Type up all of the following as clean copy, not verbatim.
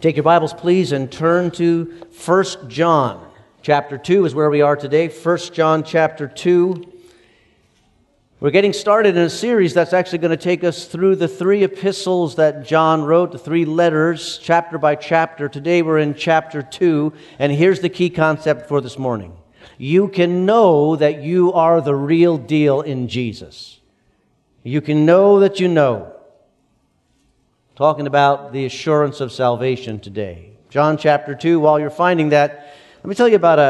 Take your Bibles, please, and turn to 1 John. Chapter 2 is where we are today, 1 John chapter 2. We're getting started in a series that's actually going to take us through the three epistles that John wrote, the three letters, chapter by chapter. Today we're in chapter 2, and here's the key concept for this morning. You can know that you are the real deal in Jesus. You can know that you know. Talking about the assurance of salvation today. John chapter 2, while you're finding that, let me tell you about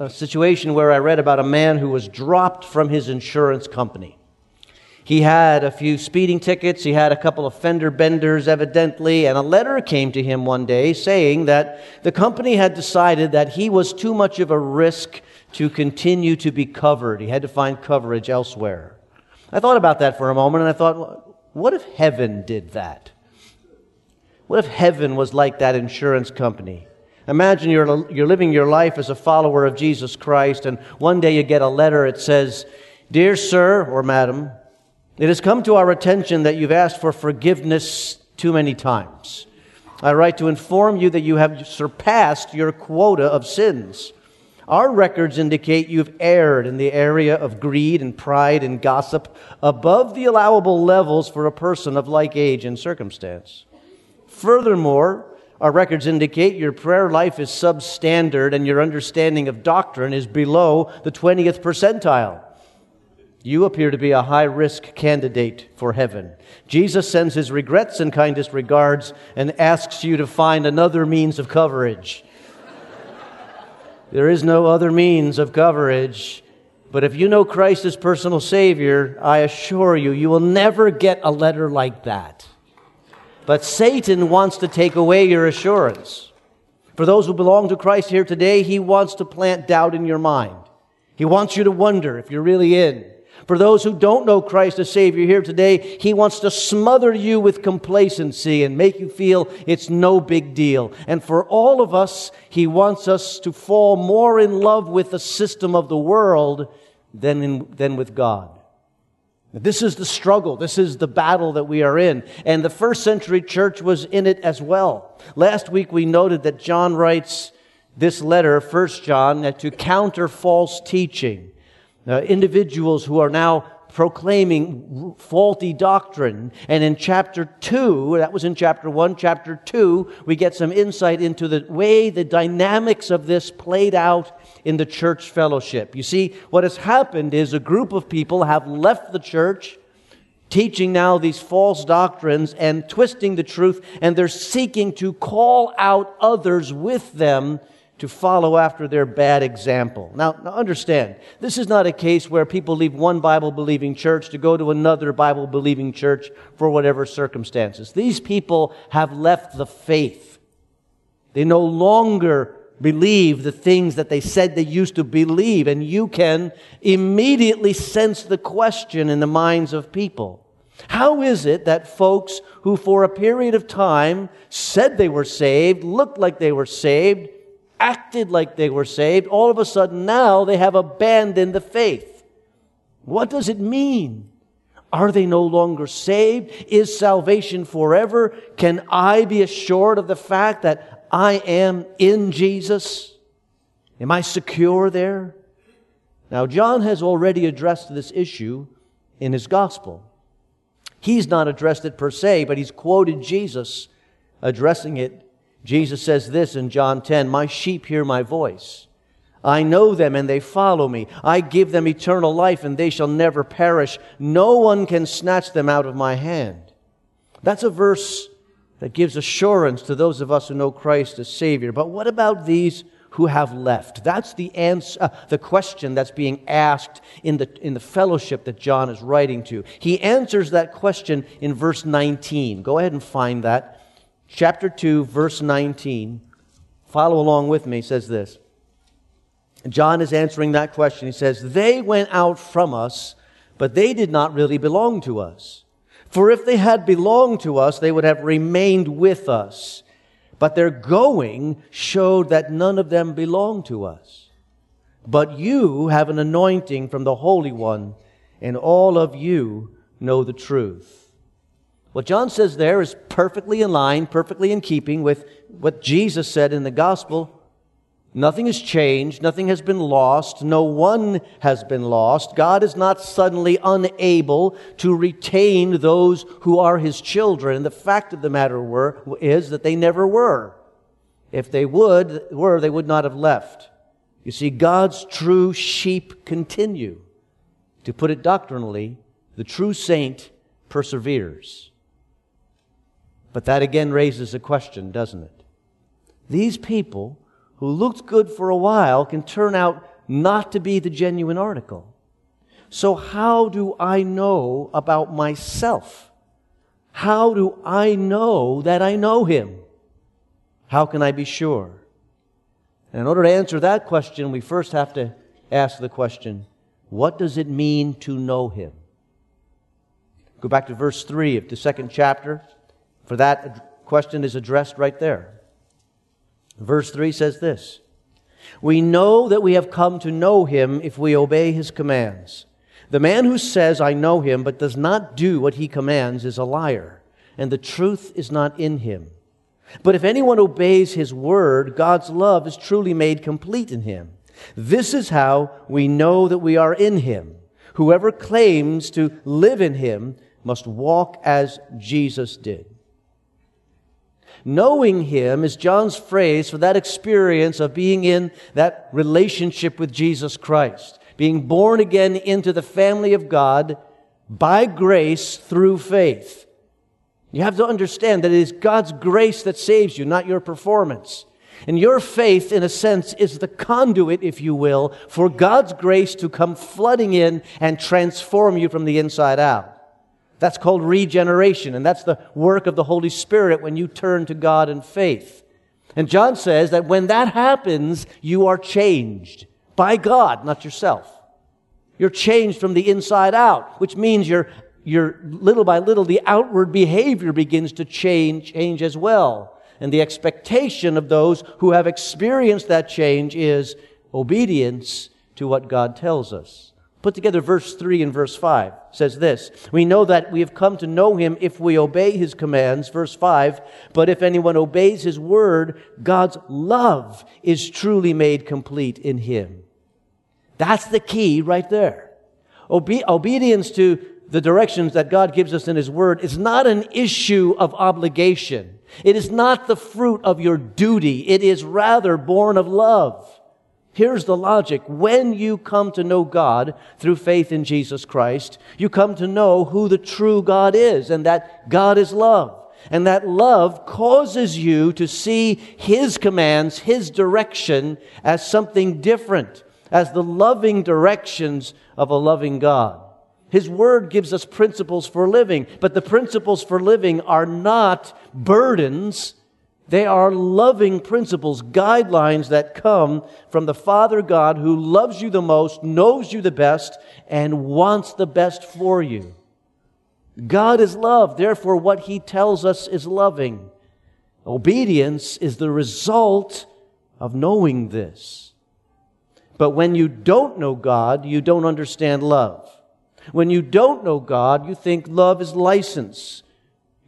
a situation where I read about a man who was dropped from his insurance company. He had a few speeding tickets, he had a couple of fender benders evidently, and a letter came to him one day saying that the company had decided that he was too much of a risk to continue to be covered. He had to find coverage elsewhere. I thought about that for a moment, and I thought, what if heaven did that? What if heaven was like that insurance company? Imagine you're living your life as a follower of Jesus Christ, and one day you get a letter. It says, "Dear sir or madam, it has come to our attention that you've asked for forgiveness too many times. I write to inform you that you have surpassed your quota of sins. Our records indicate you've erred in the area of greed and pride and gossip above the allowable levels for a person of like age and circumstance. Furthermore, our records indicate your prayer life is substandard and your understanding of doctrine is below the 20th percentile. You appear to be a high-risk candidate for heaven. Jesus sends his regrets and kindest regards and asks you to find another means of coverage." There is no other means of coverage, but if you know Christ as personal Savior, I assure you, you will never get a letter like that. But Satan wants to take away your assurance. For those who belong to Christ here today, he wants to plant doubt in your mind. He wants you to wonder if you're really in. For those who don't know Christ as Savior here today, he wants to smother you with complacency and make you feel it's no big deal. And for all of us, he wants us to fall more in love with the system of the world than with God. This is the struggle. This is the battle that we are in. And the first century church was in it as well. Last week we noted that John writes this letter, 1 John, to counter false teaching. Individuals who are now proclaiming faulty doctrine. And in chapter 2, that was in chapter 1, chapter 2, we get some insight into the way the dynamics of this played out in the church fellowship. You see, what has happened is a group of people have left the church, teaching now these false doctrines and twisting the truth, and they're seeking to call out others with them to follow after their bad example. Now understand, this is not a case where people leave one Bible-believing church to go to another Bible-believing church for whatever circumstances. These people have left the faith. They no longer believe the things that they said they used to believe, and you can immediately sense the question in the minds of people. How is it that folks who for a period of time said they were saved, looked like they were saved, acted like they were saved, all of a sudden now they have abandoned the faith? What does it mean? Are they no longer saved? Is salvation forever? Can I be assured of the fact that I am in Jesus? Am I secure there? Now, John has already addressed this issue in his gospel. He's not addressed it per se, but he's quoted Jesus addressing it, Jesus says this in John 10, "My sheep hear my voice. I know them and they follow me. I give them eternal life and they shall never perish. No one can snatch them out of my hand." That's a verse that gives assurance to those of us who know Christ as Savior. But what about these who have left? That's the answer, the question that's being asked in the fellowship that John is writing to. He answers that question in verse 19. Go ahead and find that. Chapter 2, verse 19. Follow along with me. It says this. John is answering that question. He says, "They went out from us, but they did not really belong to us. For if they had belonged to us, they would have remained with us. But their going showed that none of them belonged to us. But you have an anointing from the Holy One, and all of you know the truth." What John says there is perfectly in line, perfectly in keeping with what Jesus said in the gospel. Nothing has changed. Nothing has been lost. No one has been lost. God is not suddenly unable to retain those who are His children. The fact of the matter is that they never were. If they were, they would not have left. You see, God's true sheep continue. To put it doctrinally, the true saint perseveres. But that again raises a question, doesn't it? These people who looked good for a while can turn out not to be the genuine article. So how do I know about myself? How do I know that I know Him? How can I be sure? And in order to answer that question, we first have to ask the question, what does it mean to know Him? Go back to verse 3 of the second chapter, for that question is addressed right there. Verse 3 says this, "We know that we have come to know Him if we obey His commands. The man who says, 'I know Him,' but does not do what He commands is a liar, and the truth is not in him. But if anyone obeys His word, God's love is truly made complete in him. This is how we know that we are in Him. Whoever claims to live in Him must walk as Jesus did." Knowing Him is John's phrase for that experience of being in that relationship with Jesus Christ, being born again into the family of God by grace through faith. You have to understand that it is God's grace that saves you, not your performance. And your faith, in a sense, is the conduit, if you will, for God's grace to come flooding in and transform you from the inside out. That's called regeneration, and that's the work of the Holy Spirit when you turn to God in faith. And John says that when that happens, you are changed by God, not yourself. You're changed from the inside out, which means you're little by little, the outward behavior begins to change as well. And the expectation of those who have experienced that change is obedience to what God tells us. Put together verse 3 and verse 5 says this, "We know that we have come to know Him if we obey His commands." Verse 5, "But if anyone obeys His word, God's love is truly made complete in Him." That's the key right there. Obedience to the directions that God gives us in His word is not an issue of obligation. It is not the fruit of your duty. It is rather born of love. Here's the logic. When you come to know God through faith in Jesus Christ, you come to know who the true God is, and that God is love. And that love causes you to see His commands, His direction, as something different, as the loving directions of a loving God. His Word gives us principles for living, but the principles for living are not burdens. They are loving principles, guidelines that come from the Father God who loves you the most, knows you the best, and wants the best for you. God is love, therefore what He tells us is loving. Obedience is the result of knowing this. But when you don't know God, you don't understand love. When you don't know God, you think love is license.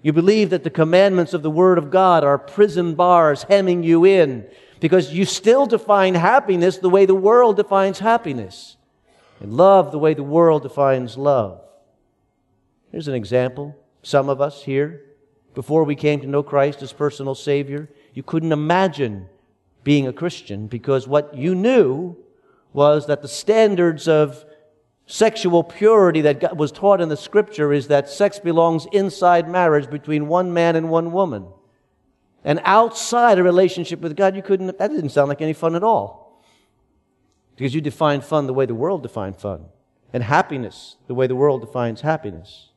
You believe that the commandments of the Word of God are prison bars hemming you in because you still define happiness the way the world defines happiness and love the way the world defines love. Here's an example. Some of us here before we came to know Christ as personal Savior, you couldn't imagine being a Christian, because what you knew was that the standards of sexual purity that was taught in the Scripture is that sex belongs inside marriage between one man and one woman. And outside a relationship with God, you couldn't, that didn't sound like any fun at all. Because you define fun the way the world defined fun. And happiness the way the world defines happiness.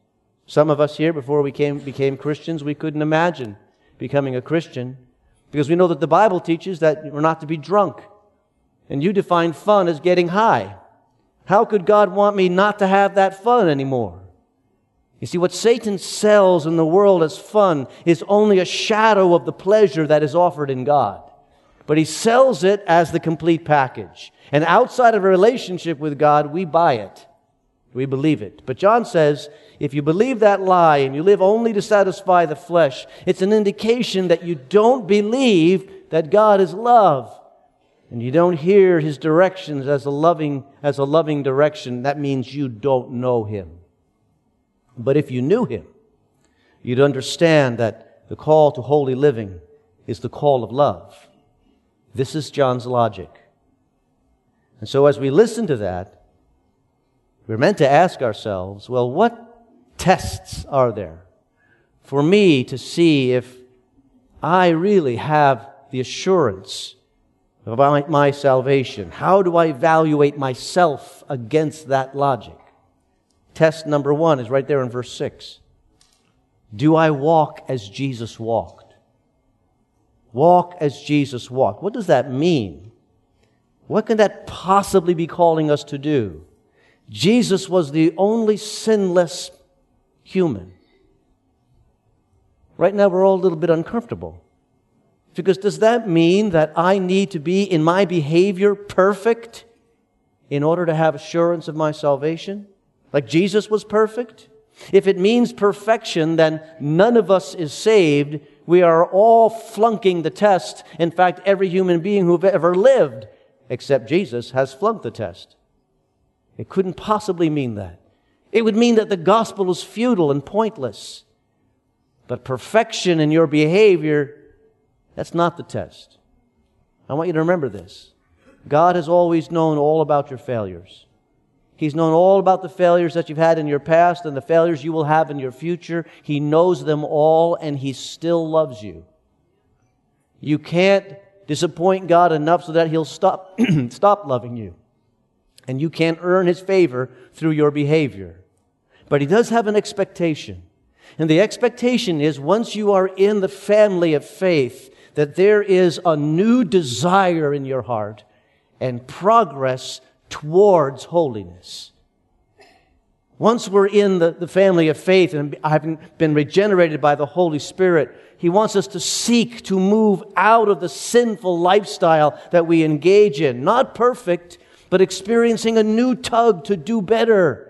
Some of us here, before we became Christians, we couldn't imagine becoming a Christian, because we know that the Bible teaches that we're not to be drunk. And you define fun as getting high. How could God want me not to have that fun anymore? You see, what Satan sells in the world as fun is only a shadow of the pleasure that is offered in God. But he sells it as the complete package. And outside of a relationship with God, we buy it. We believe it. But John says, if you believe that lie and you live only to satisfy the flesh, it's an indication that you don't believe that God is love. And you don't hear His directions as a loving direction. That means you don't know Him. But if you knew Him, you'd understand that the call to holy living is the call of love. This is John's logic. And so as we listen to that, we're meant to ask ourselves, well, what tests are there for me to see if I really have the assurance of my salvation? How do I evaluate myself against that logic? Test number one is right there in verse 6. Do I walk as Jesus walked? Walk as Jesus walked. What does that mean? What can that possibly be calling us to do? Jesus was the only sinless human. Right now we're all a little bit uncomfortable. Because does that mean that I need to be, in my behavior, perfect in order to have assurance of my salvation? Like Jesus was perfect? If it means perfection, then none of us is saved. We are all flunking the test. In fact, every human being who've ever lived, except Jesus, has flunked the test. It couldn't possibly mean that. It would mean that the gospel is futile and pointless. But perfection in your behavior, that's not the test. I want you to remember this. God has always known all about your failures. He's known all about the failures that you've had in your past and the failures you will have in your future. He knows them all, and He still loves you. You can't disappoint God enough so that He'll stop loving you. And you can't earn His favor through your behavior. But He does have an expectation. And the expectation is, once you are in the family of faith, that there is a new desire in your heart and progress towards holiness. Once we're in the family of faith and having been regenerated by the Holy Spirit, He wants us to seek to move out of the sinful lifestyle that we engage in. Not perfect, but experiencing a new tug to do better,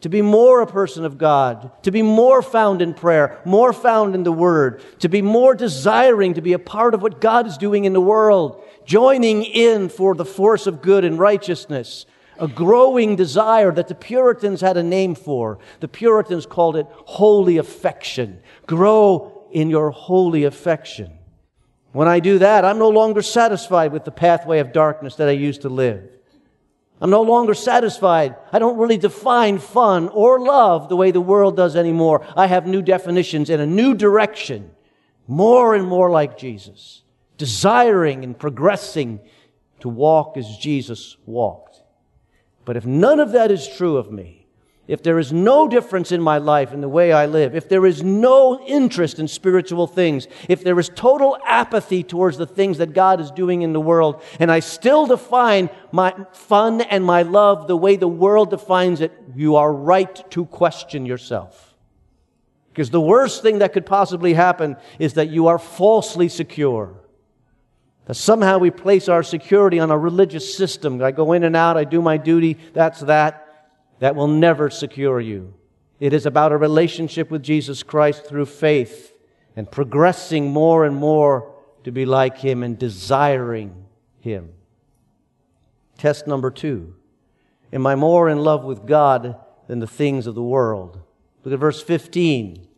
to be more a person of God, to be more found in prayer, more found in the Word, to be more desiring to be a part of what God is doing in the world, joining in for the force of good and righteousness, a growing desire that the Puritans had a name for. The Puritans called it holy affection. Grow in your holy affection. When I do that, I'm no longer satisfied with the pathway of darkness that I used to live. I'm no longer satisfied. I don't really define fun or love the way the world does anymore. I have new definitions in a new direction, more and more like Jesus, desiring and progressing to walk as Jesus walked. But if none of that is true of me, if there is no difference in my life and the way I live, if there is no interest in spiritual things, if there is total apathy towards the things that God is doing in the world, and I still define my fun and my love the way the world defines it, you are right to question yourself. Because the worst thing that could possibly happen is that you are falsely secure. That somehow we place our security on a religious system. I go in and out, I do my duty, that's that. That will never secure you. It is about a relationship with Jesus Christ through faith and progressing more and more to be like Him and desiring Him. Test number 2. Am I more in love with God than the things of the world? Look at verse 15.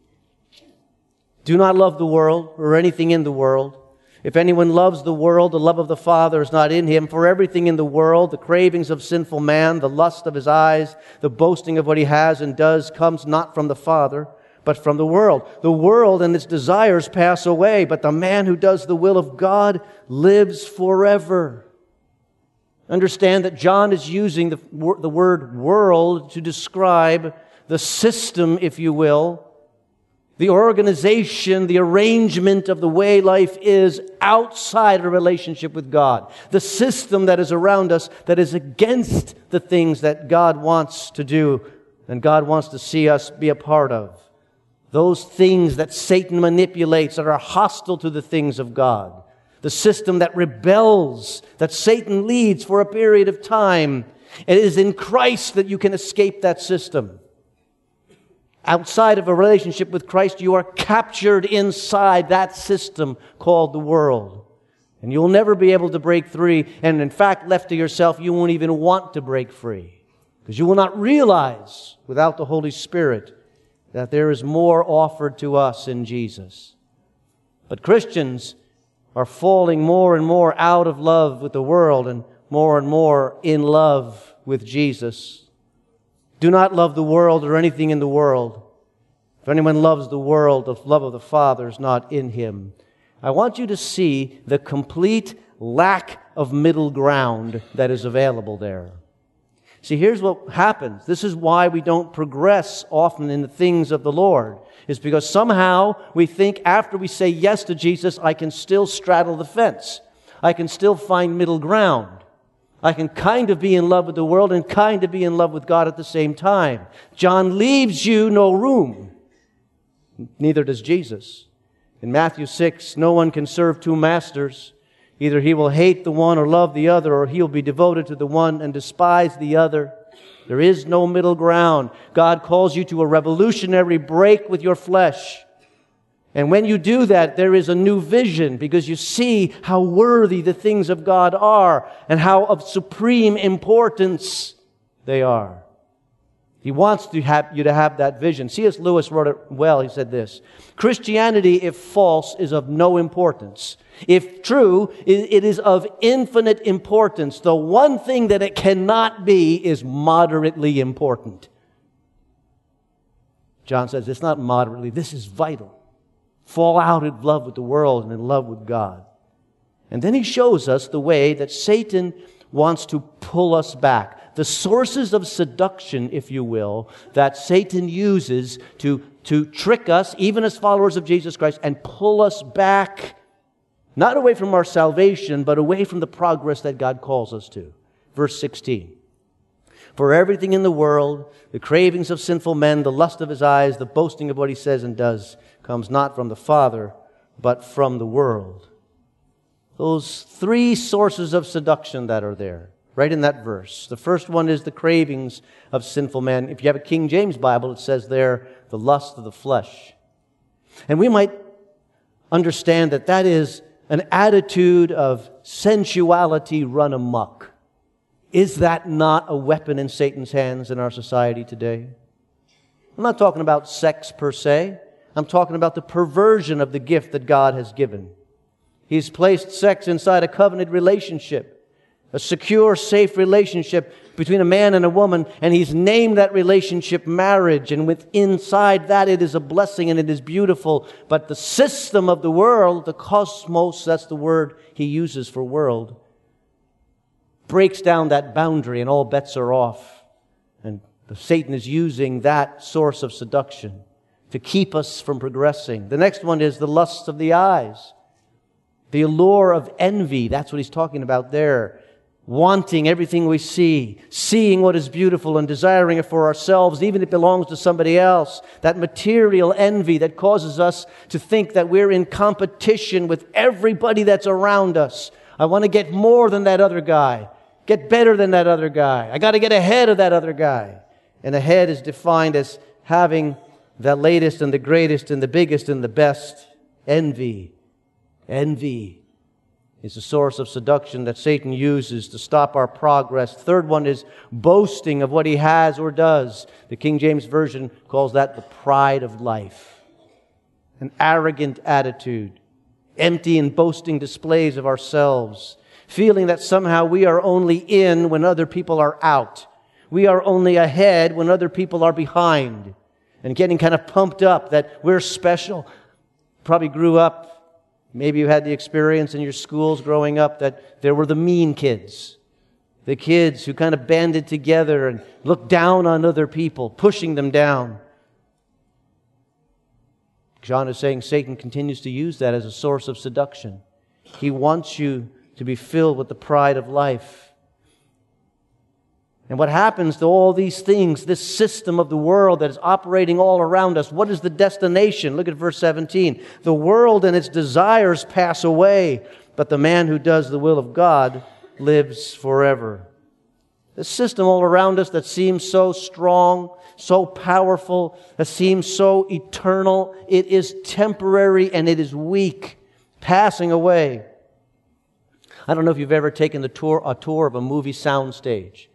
Do not love the world or anything in the world. If anyone loves the world, the love of the Father is not in him. For everything in the world, the cravings of sinful man, the lust of his eyes, the boasting of what he has and does comes not from the Father, but from the world. The world and its desires pass away, but the man who does the will of God lives forever. Understand that John is using the word world to describe the system, if you will, the organization, the arrangement of the way life is outside a relationship with God. The system that is around us that is against the things that God wants to do and God wants to see us be a part of. Those things that Satan manipulates that are hostile to the things of God. The system that rebels, that Satan leads for a period of time. It is in Christ that you can escape that system. Outside of a relationship with Christ, you are captured inside that system called the world. And you'll never be able to break free. And in fact, left to yourself, you won't even want to break free. Because you will not realize without the Holy Spirit that there is more offered to us in Jesus. But Christians are falling more and more out of love with the world and more in love with Jesus. Do not love the world or anything in the world. If anyone loves the world, the love of the Father is not in him. I want you to see the complete lack of middle ground that is available there. See, here's what happens. This is why we don't progress often in the things of the Lord. It's because somehow we think after we say yes to Jesus, I can still straddle the fence. I can still find middle ground. I can kind of be in love with the world and kind of be in love with God at the same time. John leaves you no room. Neither does Jesus. In Matthew 6, no one can serve two masters. Either he will hate the one or love the other, or he'll be devoted to the one and despise the other. There is no middle ground. God calls you to a revolutionary break with your flesh. And when you do that, there is a new vision because you see how worthy the things of God are and how of supreme importance they are. He wants to have you to have that vision. C.S. Lewis wrote it well. He said this, Christianity, if false, is of no importance. If true, it is of infinite importance. The one thing that it cannot be is moderately important. John says it's not moderately. This is vital. Fall out in love with the world and in love with God. And then he shows us the way that Satan wants to pull us back. The sources of seduction, if you will, that Satan uses to trick us, even as followers of Jesus Christ, and pull us back. Not away from our salvation, but away from the progress that God calls us to. Verse 16. For everything in the world, the cravings of sinful men, the lust of his eyes, the boasting of what he says and does, comes not from the Father, but from the world. Those three sources of seduction that are there, right in that verse. The first one is the cravings of sinful men. If you have a King James Bible, it says there, the lust of the flesh. And we might understand that that is an attitude of sensuality run amok. Is that not a weapon in Satan's hands in our society today? I'm not talking about sex per se. I'm talking about the perversion of the gift that God has given. He's placed sex inside a covenant relationship, a secure, safe relationship between a man and a woman, and He's named that relationship marriage, and inside that it is a blessing and it is beautiful. But the system of the world, the cosmos, that's the word he uses for world, breaks down that boundary and all bets are off. And Satan is using that source of seduction to keep us from progressing. The next one is the lusts of the eyes, the allure of envy. That's what he's talking about there. Wanting everything we see, seeing what is beautiful and desiring it for ourselves, even if it belongs to somebody else. That material envy that causes us to think that we're in competition with everybody that's around us. I want to get more than that other guy, get better than that other guy. I got to get ahead of that other guy. And ahead is defined as having the latest and the greatest and the biggest and the best. Envy. Envy is a source of seduction that Satan uses to stop our progress. Third one is boasting of what he has or does. The King James Version calls that the pride of life. an arrogant attitude, empty and boasting displays of ourselves, feeling that somehow we are only in when other people are out. We are only ahead when other people are behind, and getting kind of pumped up that we're special. Probably grew up, maybe you had the experience in your schools growing up that there were the mean kids, the kids who kind of banded together and looked down on other people, pushing them down. John is saying Satan continues to use that as a source of seduction. He wants you to be filled with the pride of life. And what happens to all these things, this system of the world that is operating all around us? What is the destination? Look at verse 17. The world and its desires pass away, but the man who does the will of God lives forever. The system all around us that seems so strong, so powerful, that seems so eternal, it is temporary and it is weak, passing away. I don't know if you've ever taken a tour of a movie soundstage.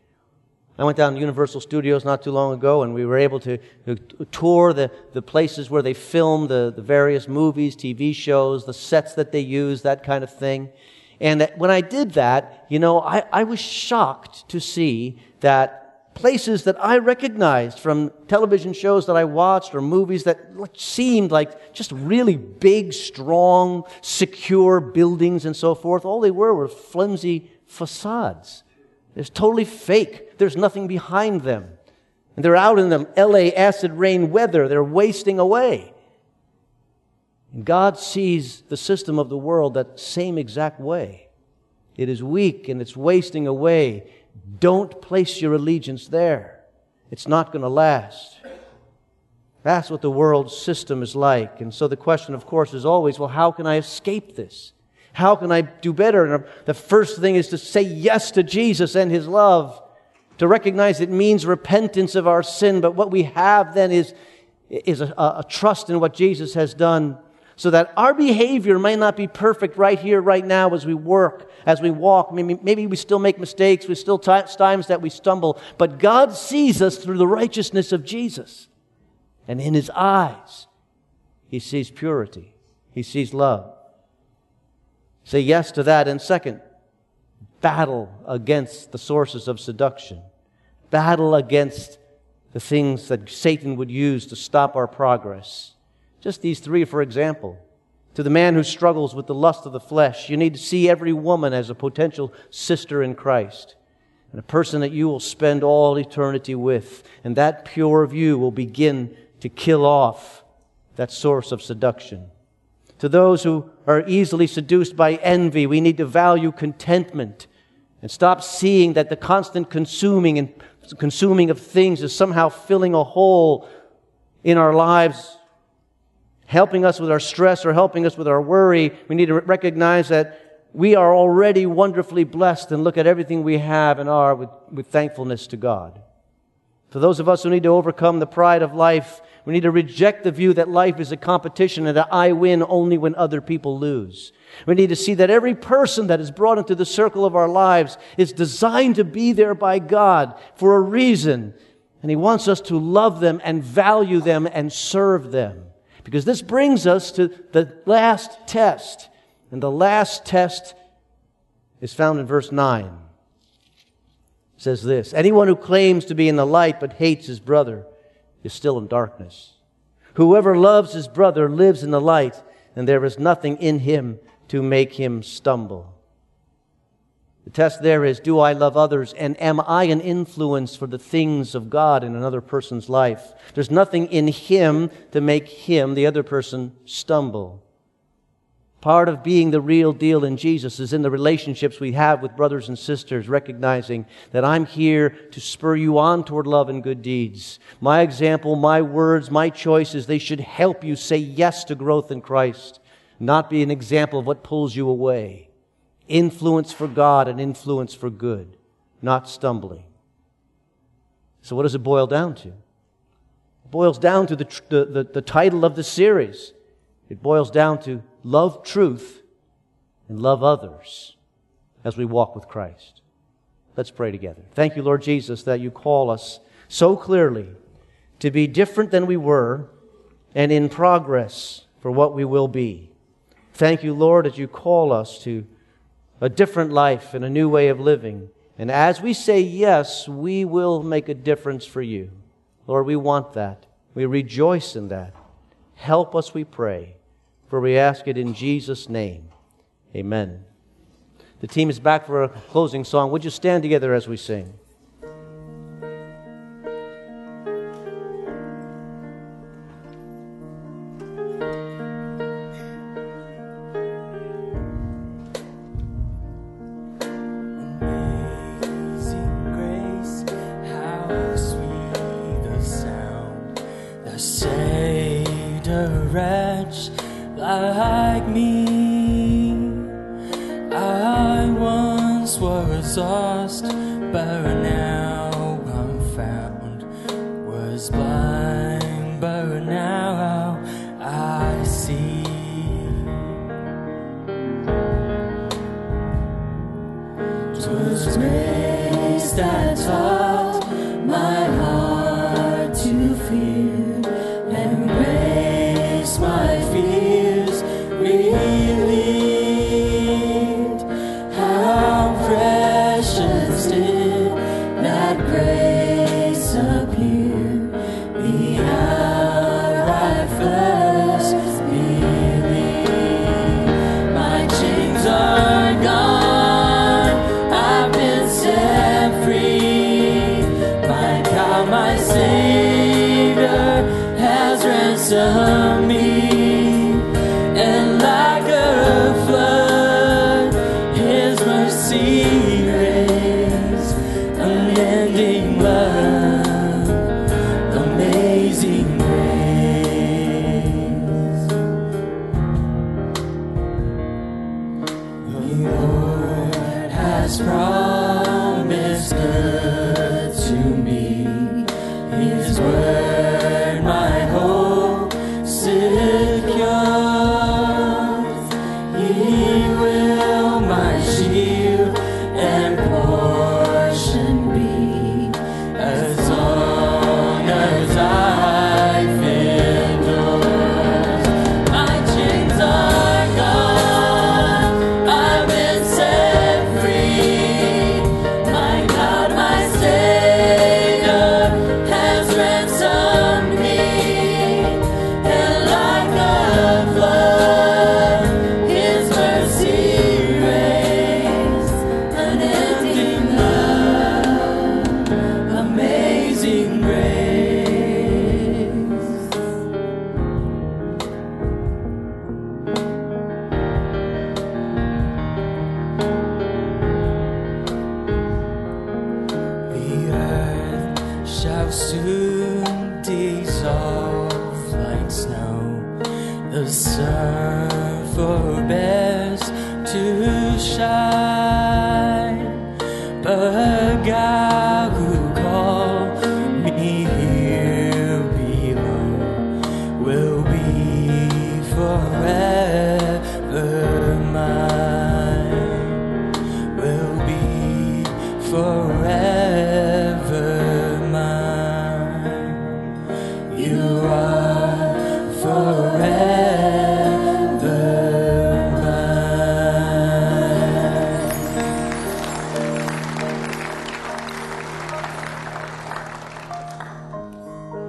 I went down to Universal Studios not too long ago, and we were able to tour the places where they film the various movies, TV shows, the sets that they use, that kind of thing. And when I did that, you know, I was shocked to see that places that I recognized from television shows that I watched or movies that seemed like just really big, strong, secure buildings and so forth, all they were flimsy facades. It's totally fake. There's nothing behind them. And they're out in the L.A. acid rain weather. They're wasting away. And God sees the system of the world that same exact way. It is weak and it's wasting away. Don't place your allegiance there. It's not going to last. That's what the world's system is like. And so the question, of course, is always, well, how can I escape this? How can I do better? And the first thing is to say yes to Jesus and His love, to recognize it means repentance of our sin. But what we have then is a trust in what Jesus has done, so that our behavior may not be perfect right here, right now, as we work, as we walk. Maybe we still make mistakes. We still times that we stumble. But God sees us through the righteousness of Jesus. And in His eyes, He sees purity. He sees love. Say yes to that. And second, battle against the sources of seduction. Battle against the things that Satan would use to stop our progress. Just these three, for example. To the man who struggles with the lust of the flesh, you need to see every woman as a potential sister in Christ, and a person that you will spend all eternity with. And that pure view will begin to kill off that source of seduction. To those who are easily seduced by envy, we need to value contentment and stop seeing that the constant consuming of things is somehow filling a hole in our lives, helping us with our stress or helping us with our worry. We need to recognize that we are already wonderfully blessed and look at everything we have and are with thankfulness to God. For those of us who need to overcome the pride of life, we need to reject the view that life is a competition and that I win only when other people lose. We need to see that every person that is brought into the circle of our lives is designed to be there by God for a reason. And He wants us to love them and value them and serve them. Because this brings us to the last test. And the last test is found in verse 9. It says this, "Anyone who claims to be in the light but hates his brother is still in darkness. Whoever loves his brother lives in the light, and there is nothing in him to make him stumble." The test there is, do I love others, and am I an influence for the things of God in another person's life? There's nothing in him to make him, the other person, stumble. Part of being the real deal in Jesus is in the relationships we have with brothers and sisters, recognizing that I'm here to spur you on toward love and good deeds. My example, my words, my choices, they should help you say yes to growth in Christ, not be an example of what pulls you away. Influence for God and influence for good, not stumbling. So what does it boil down to? It boils down to the title of the series. It boils down to love truth and love others as we walk with Christ. Let's pray together. Thank you, Lord Jesus, that you call us so clearly to be different than we were and in progress. for what we will be. Thank you, Lord, that you call us to a different life and a new way of living. And as we say yes, we will make a difference for you. Lord, we want that. We rejoice in that. Help us, we pray, for we ask it in Jesus' name. Amen. The team is back for a closing song. Would you stand together as we sing?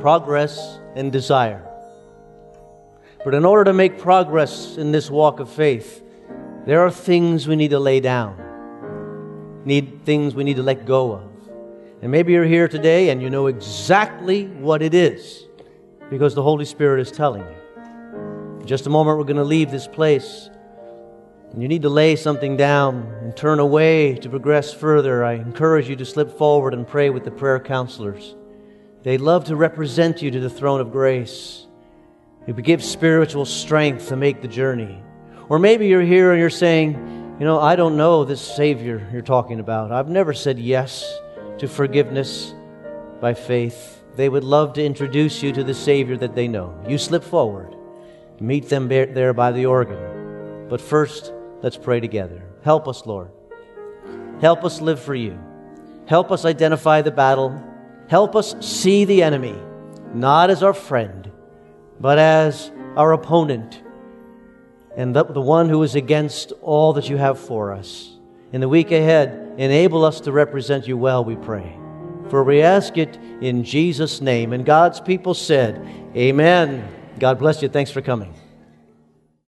Progress and desire. But in order to make progress in this walk of faith, there are things we need to lay down, things we need to let go of. And maybe you're here today and you know exactly what it is because the Holy Spirit is telling you. In just a moment, we're going to leave this place. And you need to lay something down and turn away to progress further. I encourage you to slip forward and pray with the prayer counselors. They love to represent you to the throne of grace. It gives spiritual strength to make the journey. Or maybe you're here and you're saying, you know, I don't know this Savior you're talking about. I've never said yes to forgiveness by faith. They would love to introduce you to the Savior that they know. You slip forward. Meet them there by the organ. But first, let's pray together. Help us, Lord. Help us live for you. Help us identify the battle. Help us see the enemy, not as our friend, but as our opponent, and the one who is against all that you have for us. In the week ahead, enable us to represent you well, we pray. For we ask it in Jesus' name. And God's people said, Amen. God bless you. Thanks for coming.